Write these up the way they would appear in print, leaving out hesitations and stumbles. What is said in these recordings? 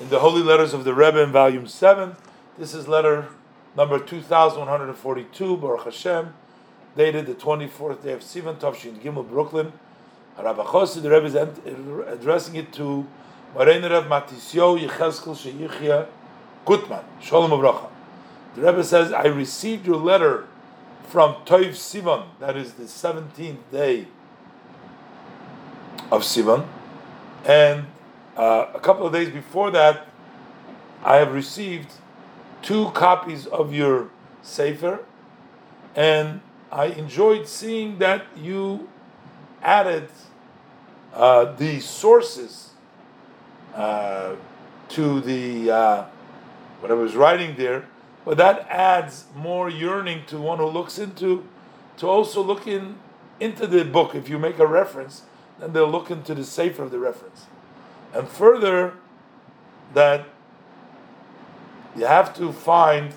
in the Holy Letters of the Rebbe in Volume 7. This is letter number 2142, Baruch Hashem, dated the 24th day of Sivan, Tavshin Gimel, Brooklyn. Harabachos, the Rebbe is addressing it to Marein Rav Matisio Yecheskel Sheichia Gutman, Shalom Uvracha. The Rebbe says, I received your letter from Toiv Sivan, that is the 17th day of Sivan, and a couple of days before that, I have received 2 copies of your Sefer, and I enjoyed seeing that you added the sources to the what I was writing there, but that adds more yearning to one who looks into the book. If you make a reference, then they'll look into the Sefer of the reference. And further, that you have to find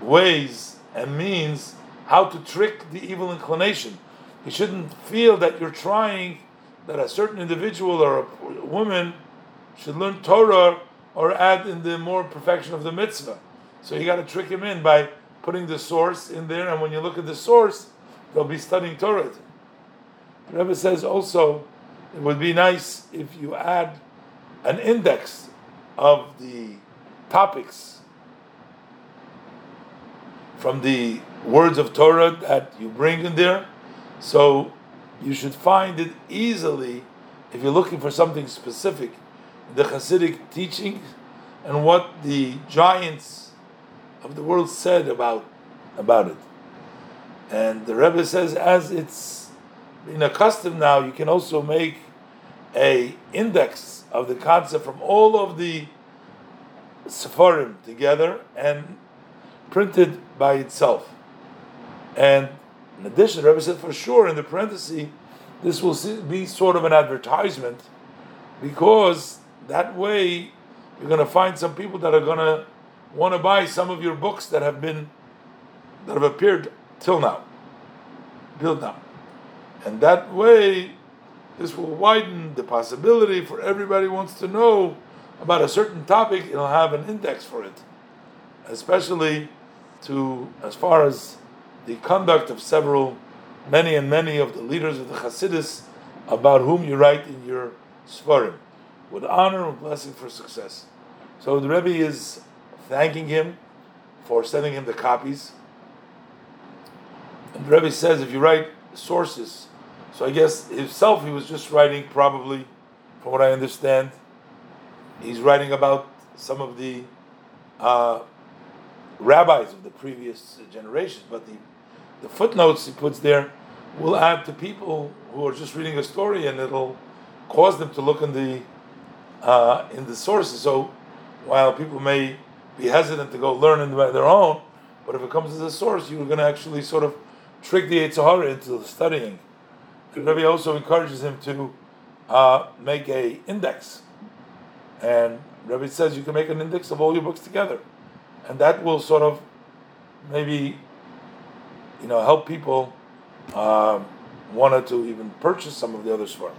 ways and means how to trick the evil inclination. You shouldn't feel that you're trying, that a certain individual or a woman should learn Torah or add in the more perfection of the mitzvah. So you got to trick him in by putting the source in there, and when you look at the source, they'll be studying Torah. The Rebbe says also, it would be nice if you add an index of the topics from the words of Torah that you bring in there, so you should find it easily if you're looking for something specific, the Chassidic teaching and what the giants of the world said about it. And the Rebbe says, as it's been accustomed now, you can also make a index of the concept from all of the Sefarim together and printed by itself. And in addition, Rebbe said for sure in the parenthesis, this will be sort of an advertisement, because that way you're going to find some people that are going to want to buy some of your books that have appeared till now. And that way, this will widen the possibility for everybody who wants to know about a certain topic. It'll have an index for it, especially as far as the conduct of many of the leaders of the Chassidus, about whom you write in your Sefarim, with honor and blessing for success. So the Rebbe is thanking him for sending him the copies. And the Rebbe says, if you write sources, so I guess himself he was just writing, probably, from what I understand, he's writing about some of the rabbis of the previous generations, but the footnotes he puts there will add to people who are just reading a story, and it'll cause them to look in the sources. So while people may be hesitant to go learn it by their own, but if it comes to the source, you're going to actually sort of trick the etzahara into studying. And Rebbe also encourages him to make an index. And Rebbe says you can make an index of all your books together. And that will sort of maybe help people wanted to even purchase some of the others for him.